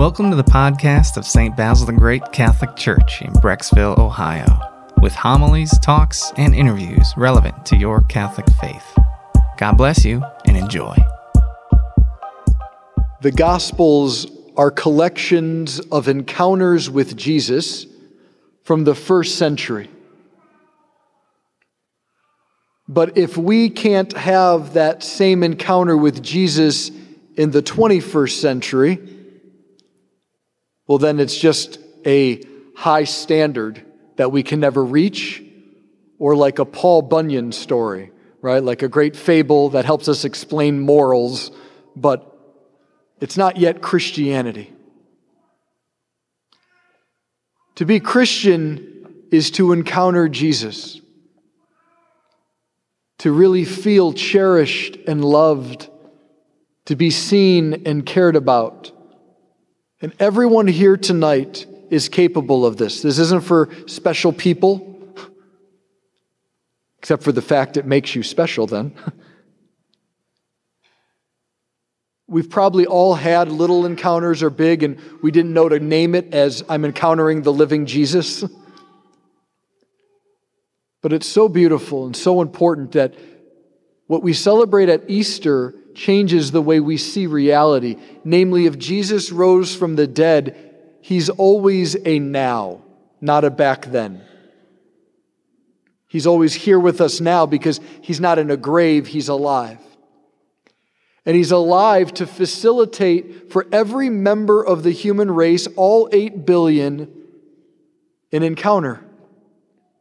Welcome to the podcast of St. Basil the Great Catholic Church in Brecksville, Ohio, with homilies, talks, and interviews relevant to your Catholic faith. God bless you and enjoy. The Gospels are collections of encounters with Jesus from the first century. But if we can't have that same encounter with Jesus in the 21st century, well, then it's just a high standard that we can never reach, or like a Paul Bunyan story, right? Like a great fable that helps us explain morals, but it's not yet Christianity. To be Christian is to encounter Jesus, to really feel cherished and loved, to be seen and cared about. And everyone here tonight is capable of this. This isn't for special people, except for the fact it makes you special then. We've probably all had little encounters or big, and we didn't know to name it as I'm encountering the living Jesus. But it's so beautiful and so important that what we celebrate at Easter changes the way we see reality. Namely, if Jesus rose from the dead, he's always a now, not a back then. He's always here with us now because he's not in a grave, he's alive. And he's alive to facilitate for every member of the human race, all 8 billion, an encounter,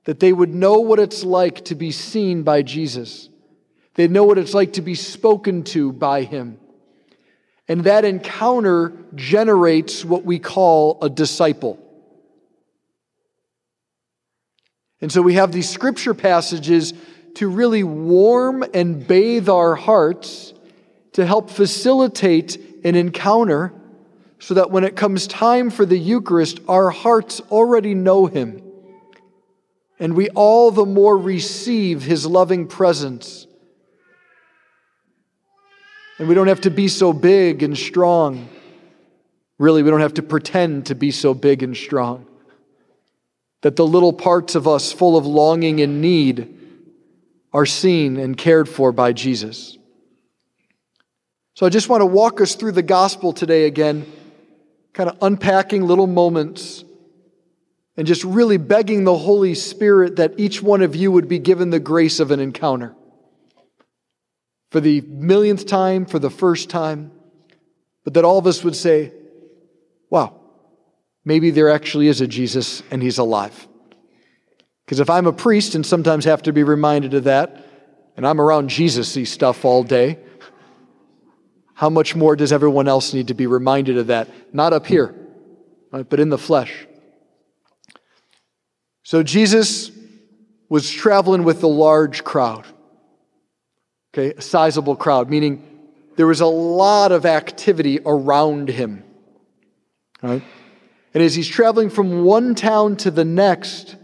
that they would know what it's like to be seen by Jesus. They know what it's like to be spoken to by him. And that encounter generates what we call a disciple. And so we have these scripture passages to really warm and bathe our hearts to help facilitate an encounter so that when it comes time for the Eucharist, our hearts already know him. And we all the more receive his loving presence. And we don't have to be so big and strong. Really, we don't have to pretend to be so big and strong. That the little parts of us full of longing and need are seen and cared for by Jesus. So I just want to walk us through the gospel today again, kind of unpacking little moments and just really begging the Holy Spirit that each one of you would be given the grace of an encounter. For the millionth time, for the first time, but that all of us would say, wow, maybe there actually is a Jesus and he's alive. Because if I'm a priest and sometimes have to be reminded of that, and I'm around Jesus-y stuff all day, how much more does everyone else need to be reminded of that? Not up here, right, but in the flesh. So Jesus was traveling with a large crowd. Okay, a sizable crowd, meaning there was a lot of activity around him. All right? And as he's traveling from one town to the next,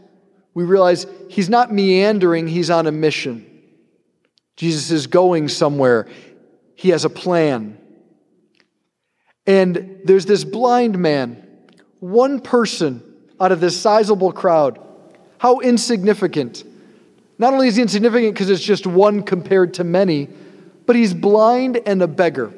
we realize he's not meandering, he's on a mission. Jesus is going somewhere. He has a plan. And there's this blind man, one person out of this sizable crowd. How insignificant. Not only is he insignificant because it's just one compared to many, but he's blind and a beggar.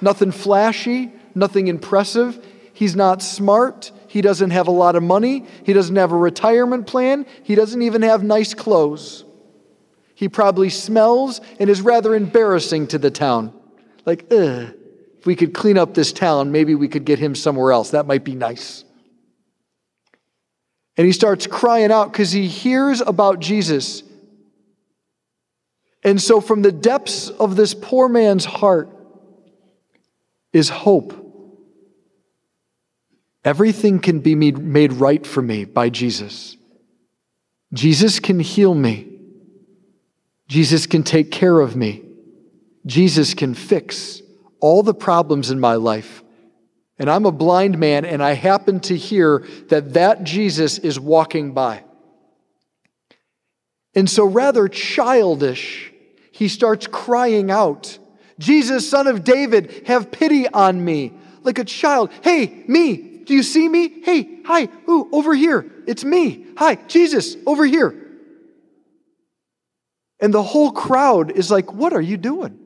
Nothing flashy, nothing impressive. He's not smart. He doesn't have a lot of money. He doesn't have a retirement plan. He doesn't even have nice clothes. He probably smells and is rather embarrassing to the town. Like, if we could clean up this town, maybe we could get him somewhere else. That might be nice. And he starts crying out because he hears about Jesus. And so from the depths of this poor man's heart is hope. Everything can be made right for me by Jesus. Jesus can heal me. Jesus can take care of me. Jesus can fix all the problems in my life. And I'm a blind man, and I happen to hear that Jesus is walking by. And so rather childish, he starts crying out, Jesus, Son of David, have pity on me. like a child. Hey, me, do you see me? Hey, hi, ooh, over here, it's me. Hi, Jesus, over here. And the whole crowd is like, what are you doing?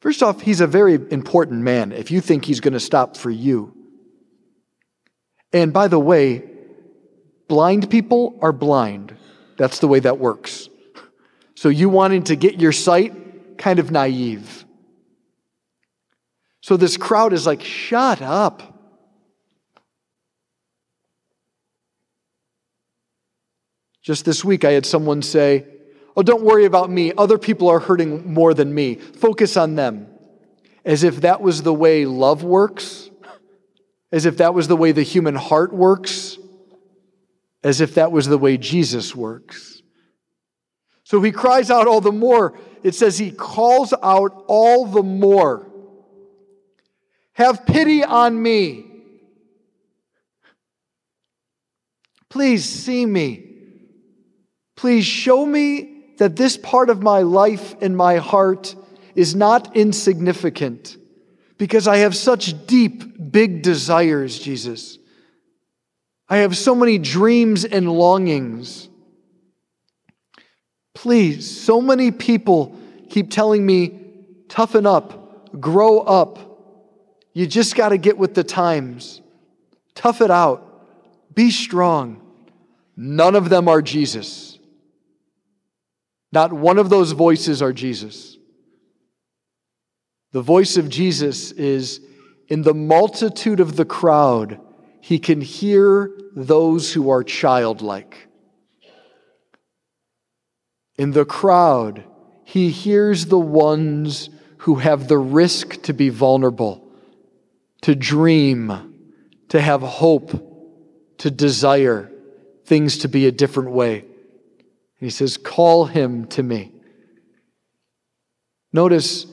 First off, he's a very important man if you think he's going to stop for you. And by the way, blind people are blind. That's the way that works. So you wanting to get your sight, kind of naive. So this crowd is like, shut up. Just this week, I had someone say, oh, don't worry about me. Other people are hurting more than me. Focus on them. As if that was the way love works. As if that was the way the human heart works. As if that was the way Jesus works. So he cries out all the more. It says he calls out all the more. Have pity on me. Please see me. Please show me that this part of my life and my heart is not insignificant, because I have such deep, big desires, Jesus. I have so many dreams and longings. Please, so many people keep telling me, toughen up, grow up. You just got to get with the times. Tough it out. Be strong. None of them are Jesus. Not one of those voices are Jesus. The voice of Jesus is, in the multitude of the crowd, he can hear those who are childlike. In the crowd, he hears the ones who have the risk to be vulnerable, to dream, to have hope, to desire things to be a different way. He says, call him to me. Notice,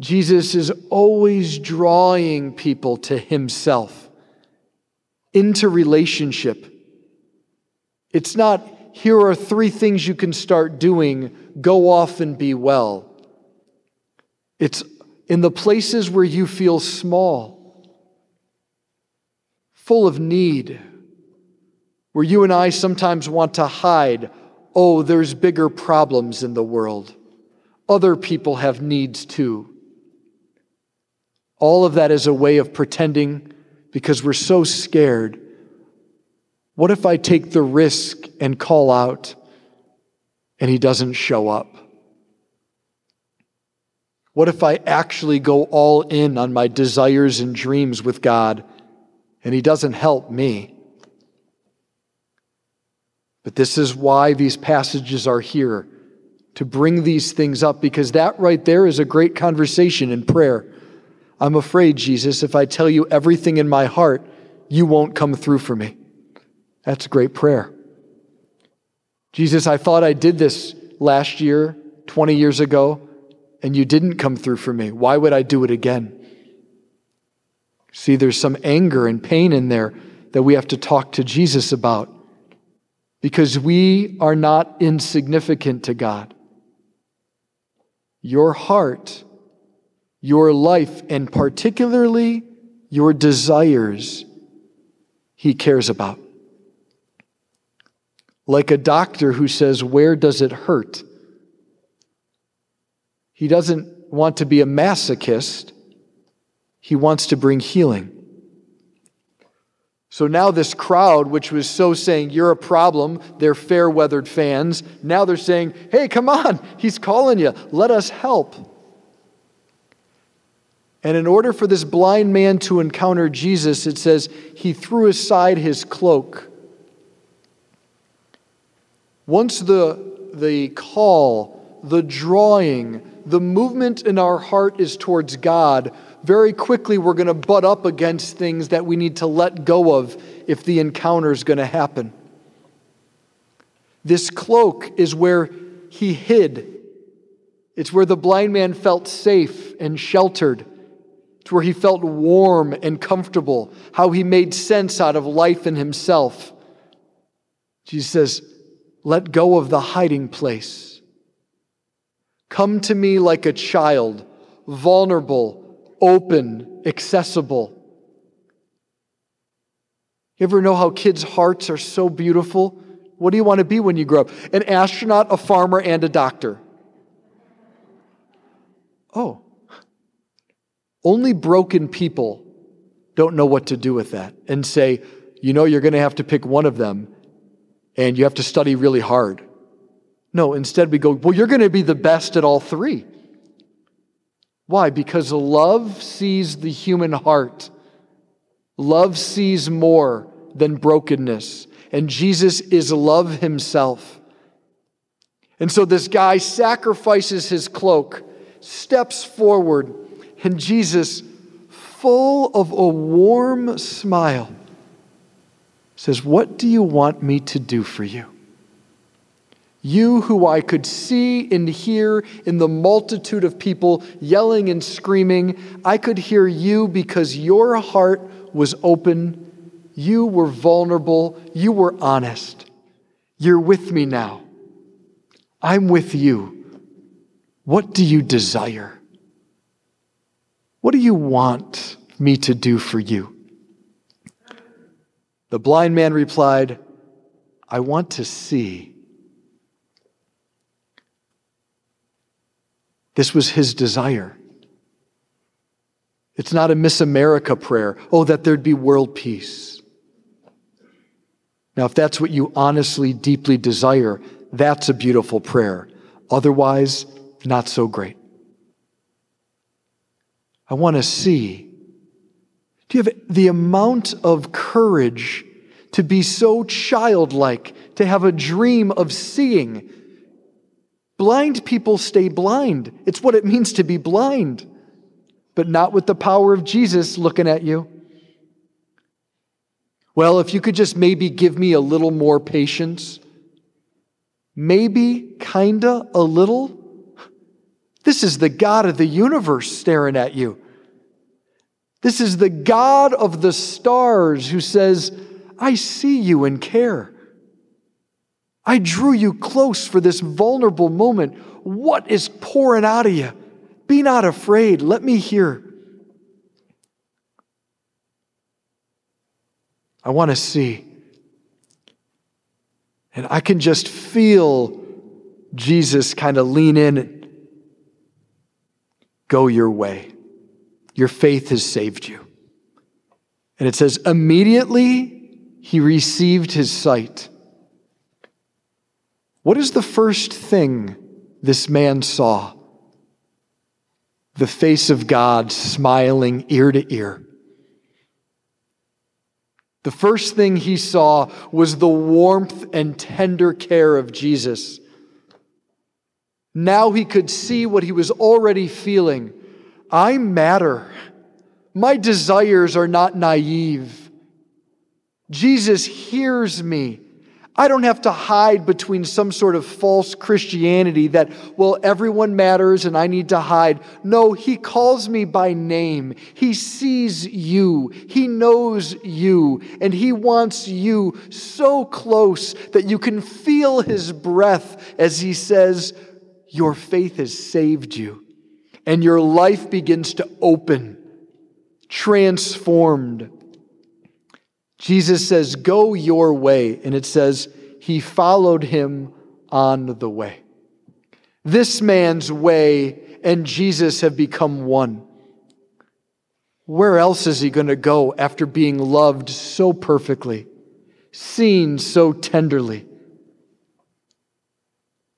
Jesus is always drawing people to himself, into relationship. It's not, here are 3 things you can start doing, go off and be well. It's in the places where you feel small, full of need, where you and I sometimes want to hide. Oh, there's bigger problems in the world. Other people have needs too. All of that is a way of pretending because we're so scared. What if I take the risk and call out and he doesn't show up? What if I actually go all in on my desires and dreams with God and he doesn't help me? But this is why these passages are here, to bring these things up, because that right there is a great conversation in prayer. I'm afraid, Jesus, if I tell you everything in my heart, you won't come through for me. That's a great prayer. Jesus, I thought I did this last year, 20 years ago, and you didn't come through for me. Why would I do it again? See, there's some anger and pain in there that we have to talk to Jesus about. Because we are not insignificant to God. Your heart, your life, and particularly your desires, he cares about. Like a doctor who says, where does it hurt? He doesn't want to be a masochist. He wants to bring healing. So now this crowd, which was so saying, you're a problem, they're fair-weathered fans, now they're saying, hey, come on, he's calling you, let us help. And in order for this blind man to encounter Jesus, it says, he threw aside his cloak. Once the call, the drawing, the movement in our heart is towards God, very quickly, we're going to butt up against things that we need to let go of if the encounter is going to happen. This cloak is where he hid. It's where the blind man felt safe and sheltered. It's where he felt warm and comfortable, how he made sense out of life and himself. Jesus says, let go of the hiding place. Come to me like a child, vulnerable, open, accessible. You ever know how kids' hearts are so beautiful? What do you want to be when you grow up? An astronaut, a farmer, and a doctor. Oh, only broken people don't know what to do with that and say, you know, you're going to have to pick one of them and you have to study really hard. No, instead we go, well, you're going to be the best at all three. Why? Because love sees the human heart. Love sees more than brokenness. And Jesus is love himself. And so this guy sacrifices his cloak, steps forward, and Jesus, full of a warm smile, says, "What do you want me to do for you? You who I could see and hear in the multitude of people yelling and screaming, I could hear you because your heart was open. You were vulnerable. You were honest. You're with me now. I'm with you. What do you desire? What do you want me to do for you?" The blind man replied, "I want to see." This was his desire. It's not a Miss America prayer. Oh, that there'd be world peace. Now, if that's what you honestly, deeply desire, that's a beautiful prayer. Otherwise, not so great. I want to see. Do you have the amount of courage to be so childlike, to have a dream of seeing? Blind people stay blind. It's what it means to be blind, but not with the power of Jesus looking at you. Well, if you could just maybe give me a little more patience. Maybe, kinda, a little. This is the God of the universe staring at you. This is the God of the stars who says, I see you and care. I drew you close for this vulnerable moment. What is pouring out of you? Be not afraid. Let me hear. I want to see. And I can just feel Jesus kind of lean in and go your way. Your faith has saved you. And it says, immediately he received his sight. What is the first thing this man saw? The face of God smiling ear to ear. The first thing he saw was the warmth and tender care of Jesus. Now he could see what he was already feeling. I matter. My desires are not naive. Jesus hears me. I don't have to hide between some sort of false Christianity that, well, everyone matters and I need to hide. No, he calls me by name. He sees you. He knows you. And he wants you so close that you can feel his breath as he says, your faith has saved you. And your life begins to open, transformed. Jesus says, go your way. And it says, he followed him on the way. This man's way and Jesus have become one. Where else is he going to go after being loved so perfectly, seen so tenderly?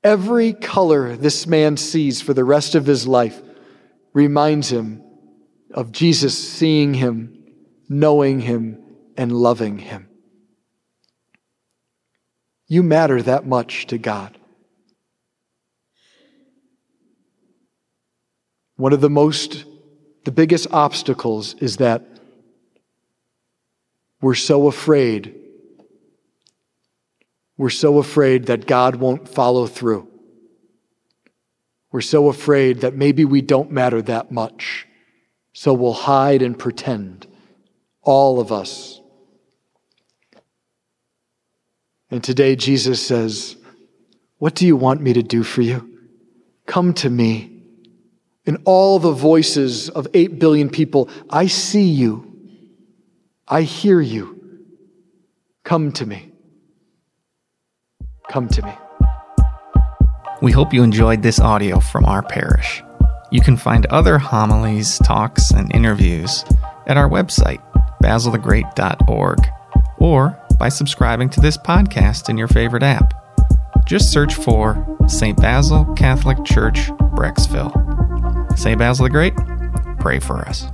Every color this man sees for the rest of his life reminds him of Jesus seeing him, knowing him, and loving him. You matter that much to God. One of the biggest obstacles is that we're so afraid that God won't follow through. We're so afraid that maybe we don't matter that much, so we'll hide and pretend. All of us. And today Jesus says, what do you want me to do for you? Come to me. in all the voices of 8 billion people, I see you. I hear you. Come to me. Come to me. We hope you enjoyed this audio from our parish. You can find other homilies, talks, and interviews at our website, basilthegreat.org, or by subscribing to this podcast in your favorite app. Just search for St. Basil Catholic Church, Brecksville. St. Basil the Great, pray for us.